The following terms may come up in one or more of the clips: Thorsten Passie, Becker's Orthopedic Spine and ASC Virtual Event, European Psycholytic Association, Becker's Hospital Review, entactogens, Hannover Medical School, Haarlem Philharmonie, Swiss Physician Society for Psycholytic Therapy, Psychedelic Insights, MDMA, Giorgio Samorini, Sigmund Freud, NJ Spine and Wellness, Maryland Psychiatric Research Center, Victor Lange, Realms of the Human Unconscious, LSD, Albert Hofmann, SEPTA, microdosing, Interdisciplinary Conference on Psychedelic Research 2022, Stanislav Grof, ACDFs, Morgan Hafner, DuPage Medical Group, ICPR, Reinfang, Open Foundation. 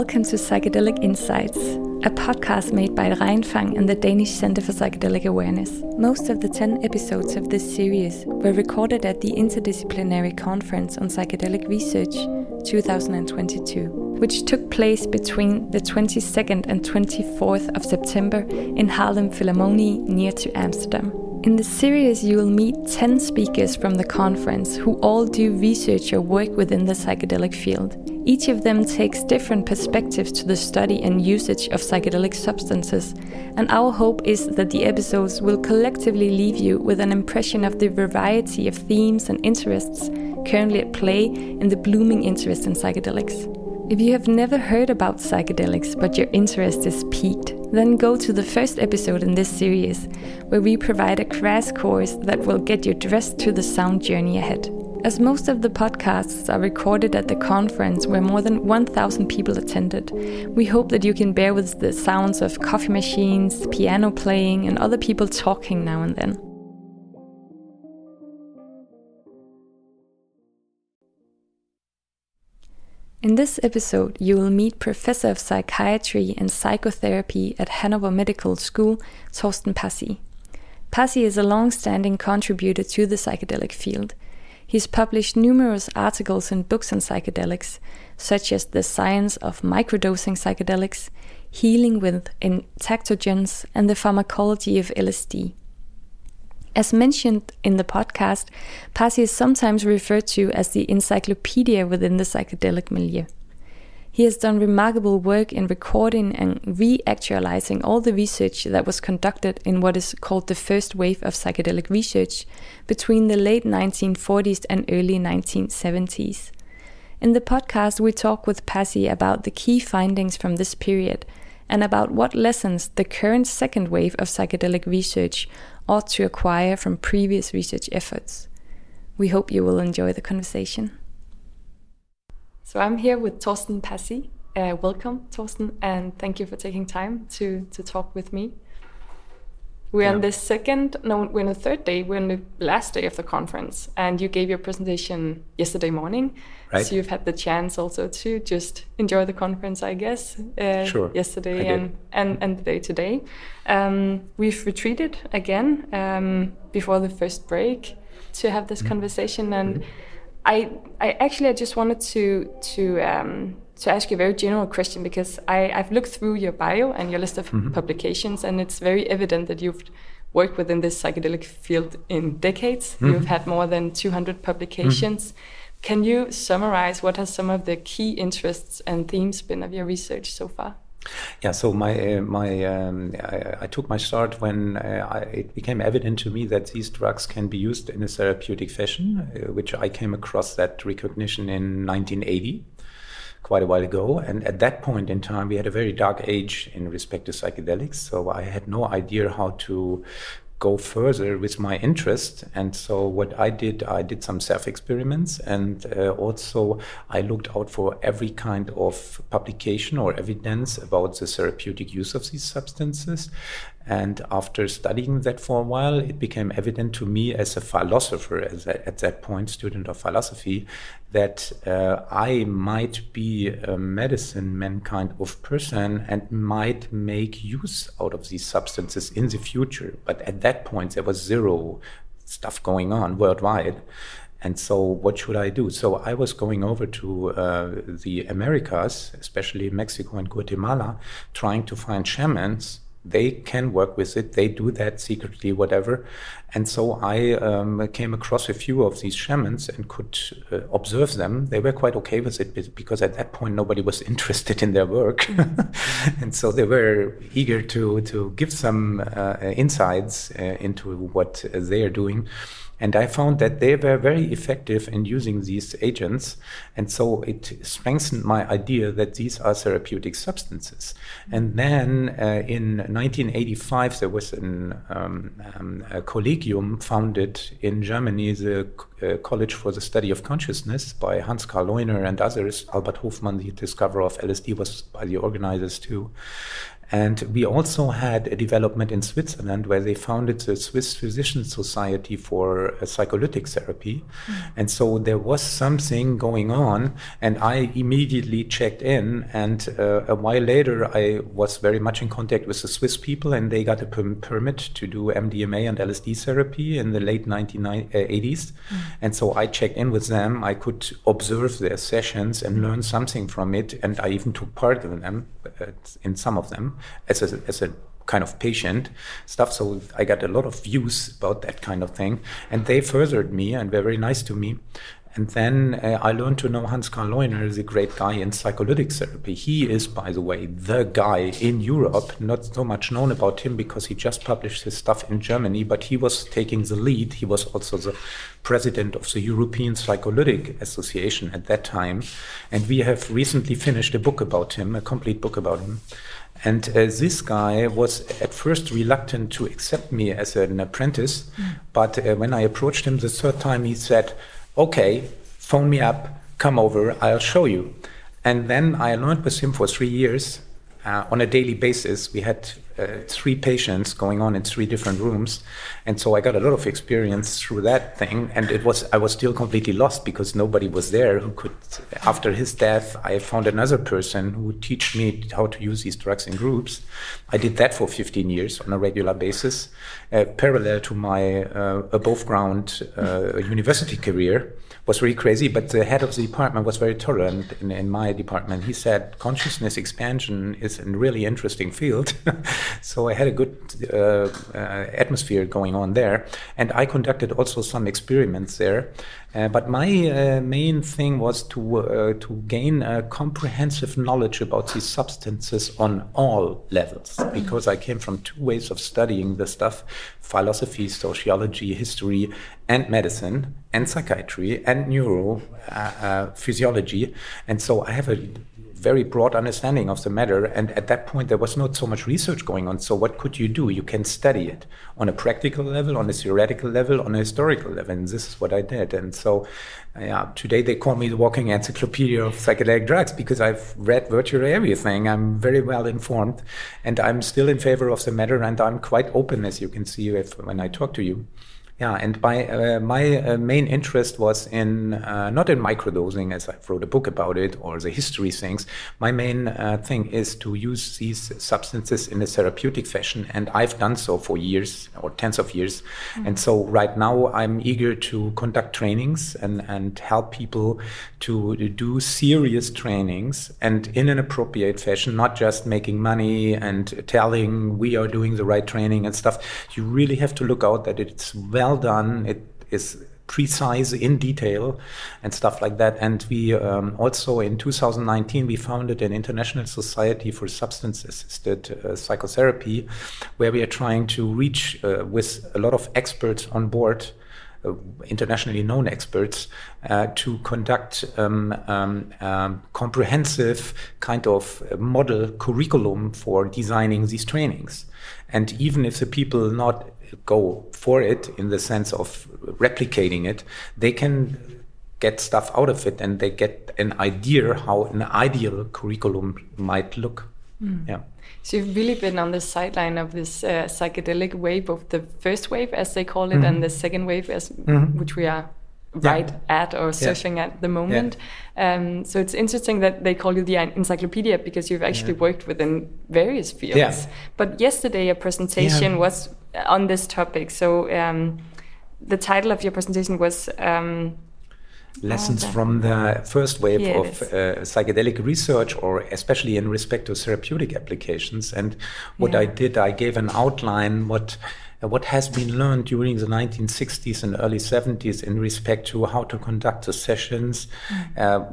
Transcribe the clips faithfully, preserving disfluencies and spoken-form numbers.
welcome to Psychedelic Insights, a podcast made by Reinfang and the Danish Center for Psychedelic Awareness. Most of the ten episodes of this series were recorded at the Interdisciplinary Conference on Psychedelic Research twenty twenty-two, which took place between the twenty-second and twenty-fourth of September in Haarlem Philharmonie near to Amsterdam. In the series, you will meet ten speakers from the conference who all do research or work within the psychedelic field. Each of them takes different perspectives to the study and usage of psychedelic substances, and our hope is that the episodes will collectively leave you with an impression of the variety of themes and interests currently at play in the blooming interest in psychedelics. If you have never heard about psychedelics but your interest is piqued, then go to the first episode in this series, where we provide a crash course that will get you dressed to the sound journey ahead. As most of the podcasts are recorded at the conference where more than one thousand people attended, we hope that you can bear with the sounds of coffee machines, piano playing, and other people talking now and then. In this episode, you will meet Professor of Psychiatry and Psychotherapy at Hannover Medical School, Thorsten Passie. Passie is a long-standing contributor to the psychedelic field. He's published numerous articles and books on psychedelics, such as The Science of Microdosing Psychedelics, Healing with Entactogens, and The Pharmacology of L S D. As mentioned in the podcast, Passie is sometimes referred to as the encyclopedia within the psychedelic milieu. He has done remarkable work in recording and re-actualizing all the research that was conducted in what is called the first wave of psychedelic research between the late nineteen forties and early nineteen seventies. In the podcast, we talk with Passie about the key findings from this period and about what lessons the current second wave of psychedelic research ought to acquire from previous research efforts. We hope you will enjoy the conversation. So I'm here with Thorsten Passie. Uh, welcome, Thorsten, and thank you for taking time to, to talk with me. We're yeah. on the second, no, we're on the third day, we're on the last day of the conference, and you gave your presentation yesterday morning. Right. So you've had the chance also to just enjoy the conference, I guess, uh, sure. yesterday and, and, and the day today. Um, we've retreated again um, before the first break to have this mm-hmm. conversation. And mm-hmm. I, I actually, I just wanted to, to, um, to ask you a very general question, because I, I've looked through your bio and your list of mm-hmm. publications, and it's very evident that you've worked within this psychedelic field in decades. Mm-hmm. You've had more than two hundred publications. Mm-hmm. Can you summarize what has some of the key interests and themes been of your research so far? Yeah, so my uh, my um, I, I took my start when uh, I, it became evident to me that these drugs can be used in a therapeutic fashion, uh, which I came across that recognition in nineteen eighty, quite a while ago. And at that point in time, we had a very dark age in respect to psychedelics, so I had no idea how to go further with my interest. And so what I did, I did some self-experiments, and uh, also I looked out for every kind of publication or evidence about the therapeutic use of these substances. And after studying that for a while, it became evident to me as a philosopher, as a, at that point, student of philosophy, that uh, I might be a medicine man kind of person and might make use out of these substances in the future. But at that point, there was zero stuff going on worldwide. And so what should I do? So I was going over to uh, the Americas, especially Mexico and Guatemala, trying to find shamans. They can work with it. They do that secretly, whatever. And so I um, came across a few of these shamans and could uh, observe them. They were quite okay with it because at that point nobody was interested in their work. Mm-hmm. And so they were eager to, to give some uh, insights uh, into what they are doing. And I found that they were very effective in using these agents. And so it strengthened my idea that these are therapeutic substances. And then uh, in nineteen eighty-five, there was an, um, um, a collegium founded in Germany, the uh, College for the Study of Consciousness by Hans Karl Leuner and others. Albert Hofmann, the discoverer of L S D, was by the organizers too. And we also had a development in Switzerland where they founded the Swiss Physician Society for Psycholytic Therapy. Mm. And so there was something going on, and I immediately checked in. And uh, a while later, I was very much in contact with the Swiss people, and they got a per- permit to do M D M A and L S D therapy in the late nineteen eighties. Mm. And so I checked in with them. I could observe their sessions and learn something from it. And I even took part in them, in some of them. As a, as a kind of patient stuff. So I got a lot of views about that kind of thing. And they furthered me and were very nice to me. And then uh, I learned to know Hans Karl Leuner is a great guy in psycholytic therapy. He is, by the way, the guy in Europe. Not so much known about him because he just published his stuff in Germany, but he was taking the lead. He was also the president of the European Psycholytic Association at that time. And we have recently finished a book about him, a complete book about him. And uh, this guy was at first reluctant to accept me as an apprentice. Mm. But uh, when I approached him the third time, he said, okay, phone me up, come over, I'll show you. And then I learned with him for three years uh, on a daily basis. We had uh, three patients going on in three different rooms. And so I got a lot of experience through that thing. And it was I was still completely lost because nobody was there who could. After his death, I found another person who would teach me how to use these drugs in groups. I did that for fifteen years on a regular basis, uh, parallel to my uh, above-ground uh, university career. It was really crazy, but the head of the department was very tolerant in, in my department. He said, consciousness expansion is a really interesting field. So I had a good uh, uh, atmosphere going on there. And I conducted also some experiments there. Uh, but my uh, main thing was to uh, to gain a comprehensive knowledge about these substances on all levels, because I came from two ways of studying the stuff: philosophy, sociology, history, and medicine, and psychiatry, and neuro uh, uh, physiology. And so I have a very broad understanding of the matter. And at that point, there was not so much research going on. So what could you do? You can study it on a practical level, on a theoretical level, on a historical level. And this is what I did. And so yeah, today they call me the walking encyclopedia of psychedelic drugs because I've read virtually everything. I'm very well informed, and I'm still in favor of the matter. And I'm quite open, as you can see if, when I talk to you. Yeah, and my, uh, my uh, main interest was in, uh, not in microdosing, as I wrote a book about it, or the history things. My main uh, thing is to use these substances in a therapeutic fashion, and I've done so for years, or tens of years. Mm-hmm. And so right now I'm eager to conduct trainings and, and help people to do serious trainings, and in an appropriate fashion, not just making money and telling we are doing the right training and stuff. You really have to look out that it's well done, it is precise in detail and stuff like that. And we um, also in two thousand nineteen we founded an International Society for substance assisted uh, psychotherapy, where we are trying to reach uh, with a lot of experts on board, uh, internationally known experts, uh, to conduct um, um, um, comprehensive kind of model curriculum for designing these trainings. And even if the people not go for it in the sense of replicating it, they can get stuff out of it, and they get an idea how an ideal curriculum might look. Mm. Yeah. So you've really been on the sideline of this uh, psychedelic wave, of the first wave, as they call it, mm-hmm. and the second wave, as mm-hmm. which we are right yeah. at or searching yeah. at the moment. Yeah. Um, so it's interesting that they call you the encyclopedia, because you've actually yeah. worked within various fields. Yeah. But yesterday a presentation yeah. was on this topic. So um, the title of your presentation was... Um, Lessons oh, from the first wave yeah, of uh, psychedelic research, or especially in respect to therapeutic applications. And what yeah. I did, I gave an outline what... what has been learned during the nineteen sixties and early seventies in respect to how to conduct the sessions, uh,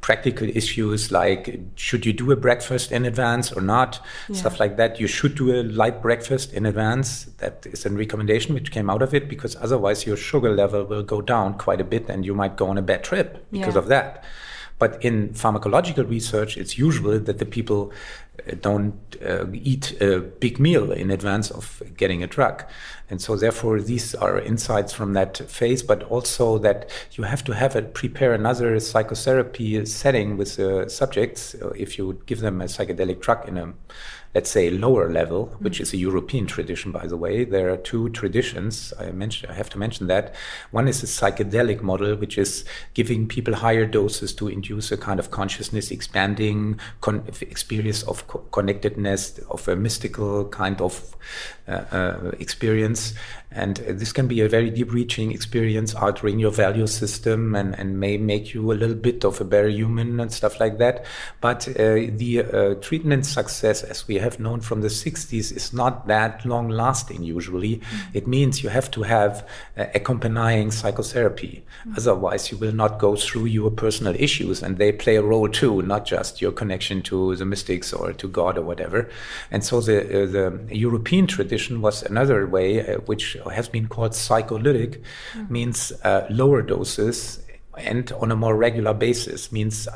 practical issues like should you do a breakfast in advance or not, yeah. stuff like that. You should do a light breakfast in advance. That is a recommendation which came out of it, because otherwise your sugar level will go down quite a bit and you might go on a bad trip because yeah. of that. But in pharmacological research, it's usual that the people don't uh, eat a big meal in advance of getting a drug. And so therefore, these are insights from that phase, but also that you have to have it prepare another psychotherapy setting with uh, subjects. If you give them a psychedelic drug in a, let's say, lower level, mm-hmm. which is a European tradition, by the way. There are two traditions. I mentioned, I have to mention that. One is a psychedelic model, which is giving people higher doses to induce a kind of consciousness expanding con- experience of co- connectedness, of a mystical kind of uh, uh, experience. And this can be a very deep-reaching experience, altering your value system and, and may make you a little bit of a better human and stuff like that. But uh, the uh, treatment success, as we have known from the sixties, is not that long-lasting usually. Mm-hmm. It means you have to have uh, accompanying psychotherapy. Mm-hmm. Otherwise, you will not go through your personal issues, and they play a role too, not just your connection to the mystics or to God or whatever. And so the, uh, the European tradition was another way, uh, which has been called psycholytic, mm. means uh, lower doses and on a more regular basis, means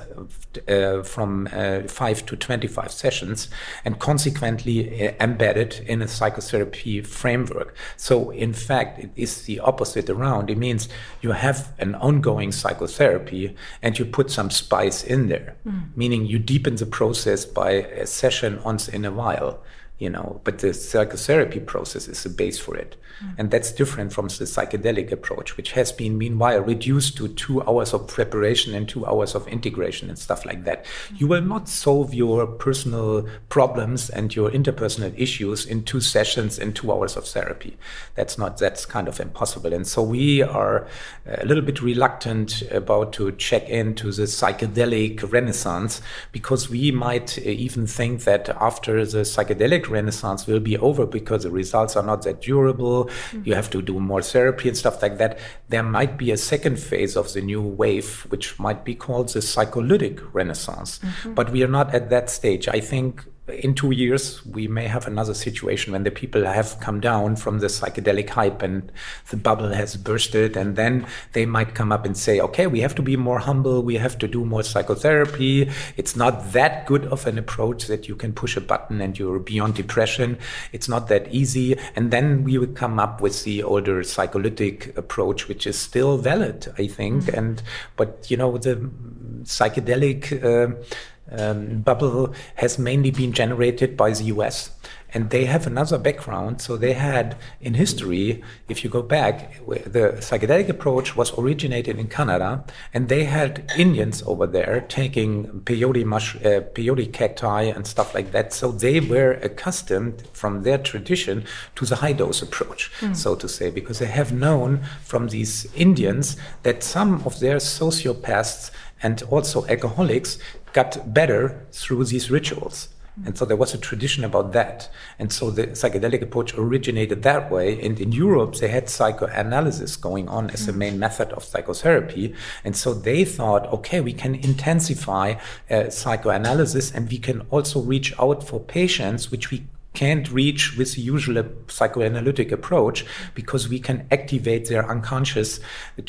uh, from uh, five to twenty-five sessions, and consequently uh, embedded in a psychotherapy framework. So in fact, it is the opposite around. It means you have an ongoing psychotherapy and you put some spice in there, mm. meaning you deepen the process by a session once in a while. You know, but the psychotherapy process is the base for it. Mm. And that's different from the psychedelic approach, which has been, meanwhile, reduced to two hours of preparation and two hours of integration and stuff like that. Mm. You will not solve your personal problems and your interpersonal issues in two sessions and two hours of therapy. That's not, that's kind of impossible. And so we are a little bit reluctant about to check into the psychedelic renaissance, because we might even think that after the psychedelic renaissance will be over because the results are not that durable. Mm-hmm. You have to do more therapy and stuff like that. There might be a second phase of the new wave, which might be called the psycholytic renaissance. Mm-hmm. But we are not at that stage. I think in two years, we may have another situation when the people have come down from the psychedelic hype and the bubble has bursted, and then they might come up and say, okay, we have to be more humble, we have to do more psychotherapy. It's not that good of an approach that you can push a button and you're beyond depression. It's not that easy. And then we would come up with the older psycholytic approach, which is still valid, I think. Mm-hmm. And but, you know, the psychedelic uh, Um, bubble has mainly been generated by the U S, and they have another background. So they had in history, if you go back, the psychedelic approach was originated in Canada, and they had Indians over there taking peyote mush, uh, peyote cacti and stuff like that. So they were accustomed from their tradition to the high dose approach, mm. so to say, because they have known from these Indians that some of their sociopaths and also alcoholics got better through these rituals. And so there was a tradition about that. And so the psychedelic approach originated that way. And in Europe, they had psychoanalysis going on as the main method of psychotherapy. And so they thought, okay, we can intensify uh, psychoanalysis, and we can also reach out for patients, which we can't reach with the usual psychoanalytic approach, because we can activate their unconscious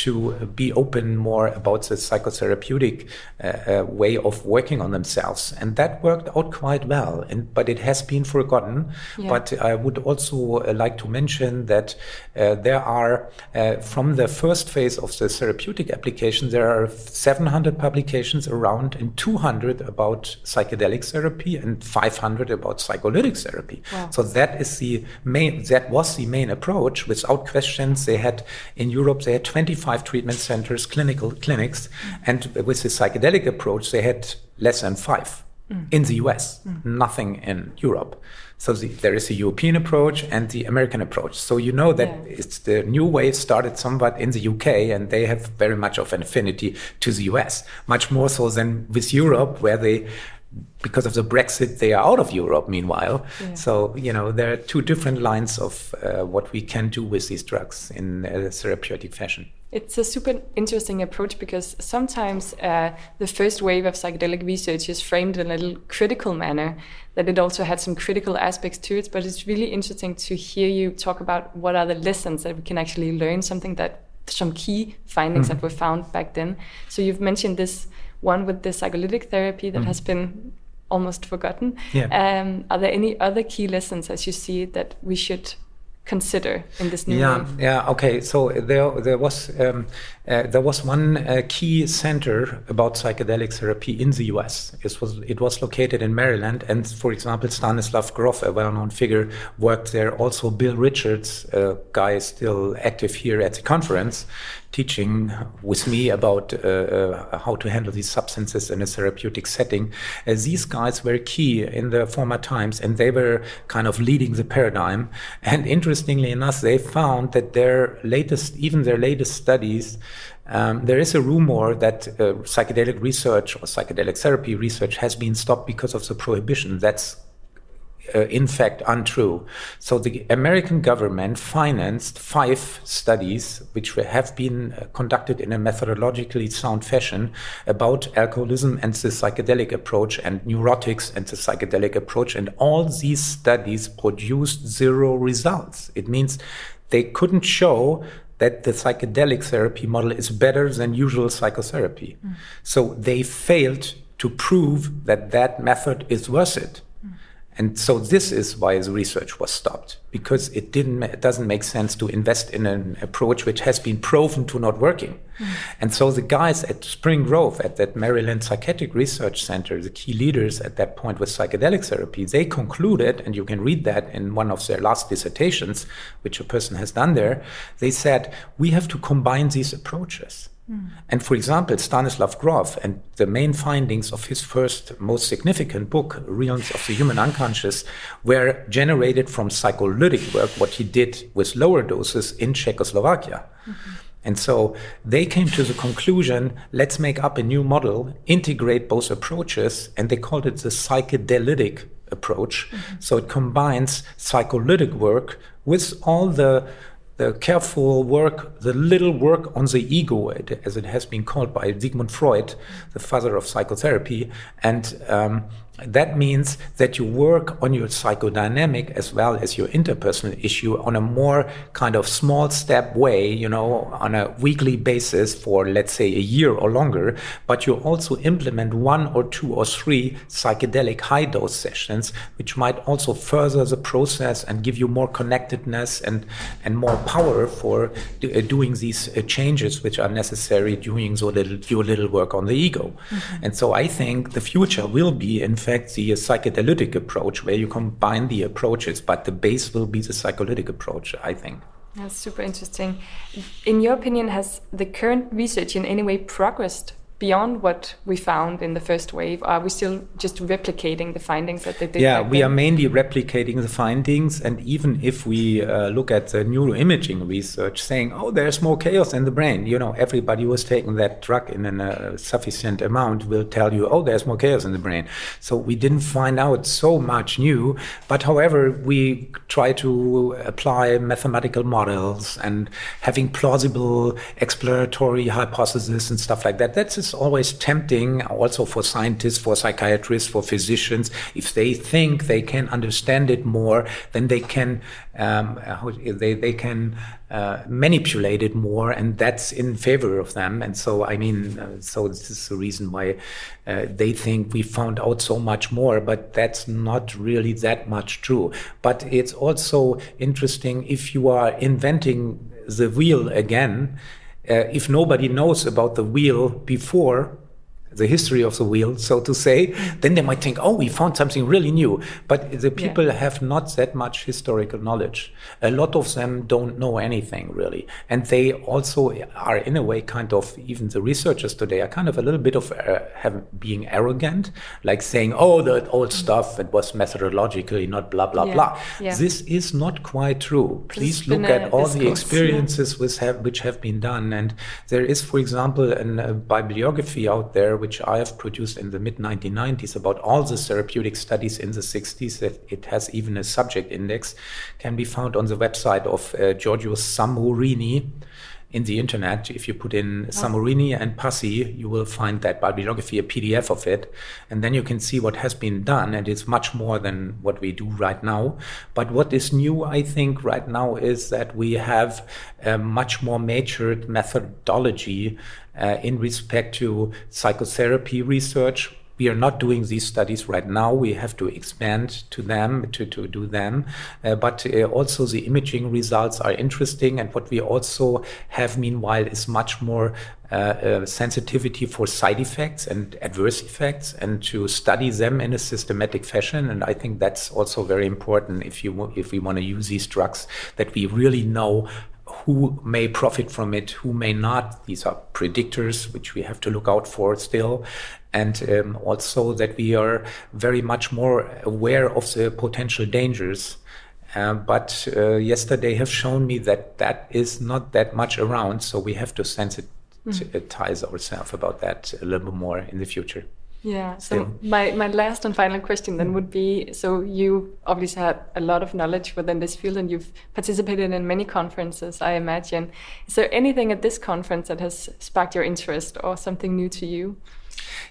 to be open more about the psychotherapeutic uh, uh, way of working on themselves. And that worked out quite well, and but it has been forgotten. Yeah. But I would also uh, like to mention that uh, there are, uh, from the first phase of the therapeutic application, there are seven hundred publications around, and two hundred about psychedelic therapy and five hundred about psycholytic therapy. Wow. So that is the main. That was the main approach, without questions. They had in Europe, they had twenty-five treatment centers, clinical clinics, mm. and with the psychedelic approach, they had less than five. Mm. In the U S, mm. nothing in Europe. So the, there is a European approach and the American approach. So you know that yeah. it's the new wave started somewhat in the U K, and they have very much of an affinity to the U S, much more so than with Europe, where they. Because of the Brexit, they are out of Europe, meanwhile. Yeah. So, you know, there are two different lines of uh, what we can do with these drugs in a therapeutic fashion. It's a super interesting approach, because sometimes uh, the first wave of psychedelic research is framed in a little critical manner, that it also had some critical aspects to it. But it's really interesting to hear you talk about what are the lessons that we can actually learn, something that some key findings mm-hmm. that were found back then. So you've mentioned this one with the psycholytic therapy that mm. has been almost forgotten. Yeah. Um, are there any other key lessons, as you see, that we should consider in this new yeah wave? yeah okay so there there was um, uh, there was one uh, key center about psychedelic therapy in the U S. It was it was located in Maryland, and for example Stanislav Grof, a well-known figure, worked there. Also Bill Richards, a guy still active here at the conference, teaching with me about uh, uh, how to handle these substances in a therapeutic setting. Uh, these guys were key in the former times, and they were kind of leading the paradigm. And interestingly enough, they found that their latest, even their latest studies, Um, there is a rumor that uh, psychedelic research or psychedelic therapy research has been stopped because of the prohibition. That's Uh, in fact untrue. So the American government financed five studies which have been uh, conducted in a methodologically sound fashion about alcoholism and the psychedelic approach, and neurotics and the psychedelic approach, and all these studies produced zero results. It means they couldn't show that the psychedelic therapy model is better than usual psychotherapy. Mm. So they failed to prove that that method is worth it. And so this is why the research was stopped, because it didn't it doesn't make sense to invest in an approach which has been proven to not working. Mm. And so the guys at Spring Grove, at that Maryland Psychiatric Research Center, the key leaders at that point with psychedelic therapy, they concluded, and you can read that in one of their last dissertations, which a person has done there, they said, we have to combine these approaches. And for example, Stanislav Grof and the main findings of his first most significant book, Realms of the Human Unconscious, were generated from psycholytic work, what he did with lower doses in Czechoslovakia. Mm-hmm. And so they came to the conclusion, let's make up a new model, integrate both approaches, and they called it the psychedelic approach. Mm-hmm. So it combines psycholytic work with all the The careful work, the little work on the ego, it, as it has been called by Sigmund Freud, the father of psychotherapy. And um, that means that you work on your psychodynamic as well as your interpersonal issue on a more kind of small step way, you know, on a weekly basis for, let's say, a year or longer. But you also implement one or two or three psychedelic high dose sessions, which might also further the process and give you more connectedness and, and more power for do, uh, doing these uh, changes which are necessary during your little, your little work on the ego. Mm-hmm. And so I think the future will be, in fact, the uh, psychedelic approach, where you combine the approaches, but the base will be the psycholytic approach, I think. That's super interesting. In your opinion, has the current research in any way progressed beyond what we found in the first wave? Are we still just replicating the findings that they did? Yeah, we are mainly replicating the findings. And even if we uh, look at the neuroimaging research saying, oh, there's more chaos in the brain. You know, everybody who has taken that drug in a uh, sufficient amount will tell you, oh, there's more chaos in the brain. So we didn't find out so much new. But however, we try to apply mathematical models and having plausible exploratory hypotheses and stuff like that. That's a always tempting also for scientists, for psychiatrists, for physicians. If they think they can understand it more, then they can um, they they can uh, manipulate it more, and that's in favor of them. And so I mean uh, so this is the reason why uh, they think we found out so much more, but that's not really that much true. But it's also interesting, if you are inventing the wheel again, Uh, if nobody knows about the wheel before, the history of the wheel, so to say, then they might think, oh, we found something really new. But the people yeah. have not that much historical knowledge. A lot of them don't know anything, really. And they also are, in a way, kind of, even the researchers today are kind of a little bit of uh, have, being arrogant, like saying, oh, that old stuff, it was methodologically not blah, blah, yeah. blah. Yeah. This is not quite true. Please look at all discourse. the experiences yeah. which, have, which have been done. And there is, for example, an, a bibliography out there which I have produced in the mid nineteen nineties about all the therapeutic studies in the sixties. That it has even a subject index, can be found on the website of uh, Giorgio Samorini in the internet. If you put in oh. Samorini and Passie, you will find that bibliography, a P D F of it. And then you can see what has been done. And it's much more than what we do right now. But what is new, I think, right now is that we have a much more matured methodology uh, in respect to psychotherapy research. we are not doing these studies right now. We have to expand to them, to, to do them. Uh, but uh, also the imaging results are interesting. And what we also have meanwhile is much more Uh, uh, sensitivity for side effects and adverse effects, and to study them in a systematic fashion. And I think that's also very important if you w- if we want to use these drugs, that we really know who may profit from it, who may not. These are predictors which we have to look out for still. And um, also that we are very much more aware of the potential dangers. Uh, but uh, yesterday have shown me that that is not that much around, so we have to sense it. Mm. To advise ourselves about that a little bit more in the future. Yeah, so Still. my my last and final question then would be, so you obviously had a lot of knowledge within this field and you've participated in many conferences, I imagine. Is there anything at this conference that has sparked your interest or something new to you?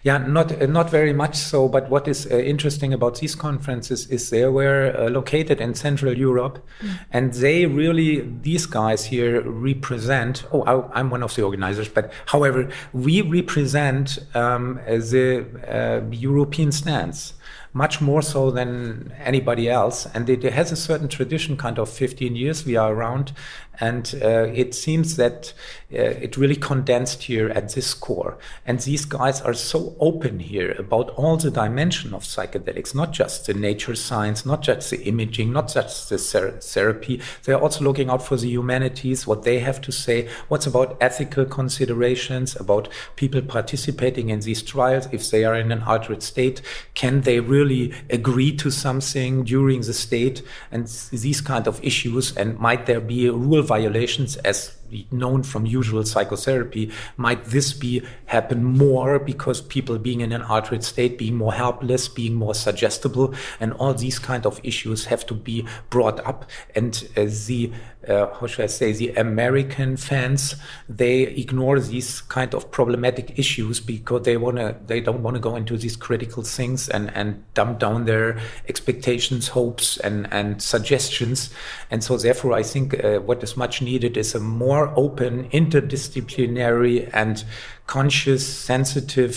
Yeah, not uh, not very much so, but what is uh, interesting about these conferences is they were uh, located in Central Europe, mm. and they really, these guys here represent, oh, I, I'm one of the organizers, but however, we represent um, the uh, European stance, much more so than anybody else, and it has a certain tradition, kind of fifteen years we are around, and uh, it seems that uh, it really condensed here at this core. And these guys are so open here about all the dimension of psychedelics, not just the nature science, not just the imaging, not just the ser- therapy. They're also looking out for the humanities, what they have to say, what's about ethical considerations, about people participating in these trials, if they are in an altered state, can they really really agree to something during the state, and these kind of issues, and might there be rule violations as known from usual psychotherapy? Might this be happen more because people being in an altered state, being more helpless, being more suggestible, and all these kind of issues have to be brought up. And uh, the uh, how should I say the American fans, they ignore these kind of problematic issues because they wanna they don't want to go into these critical things and and dump down their expectations, hopes, and and suggestions. And so therefore, I think uh, what is much needed is a more open, interdisciplinary and conscious, sensitive,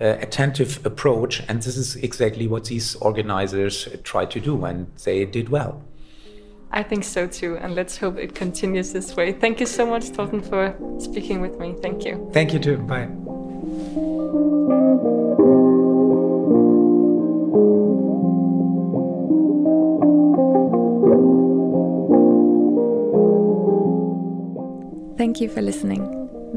uh, attentive approach. And this is exactly what these organizers try to do, and they did well. I think so too, and let's hope it continues this way. Thank you so much, Thorsten, for speaking with me. Thank you. Thank you too. Bye. Thank you for listening.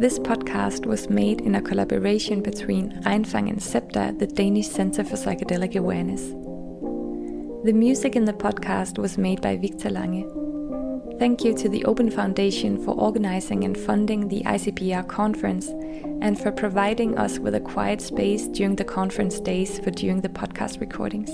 This podcast was made in a collaboration between Reinfang and SEPTA at the Danish Center for Psychedelic Awareness. The music in the podcast was made by Victor Lange. Thank you to the Open Foundation for organizing and funding the I C P R conference and for providing us with a quiet space during the conference days for doing the podcast recordings.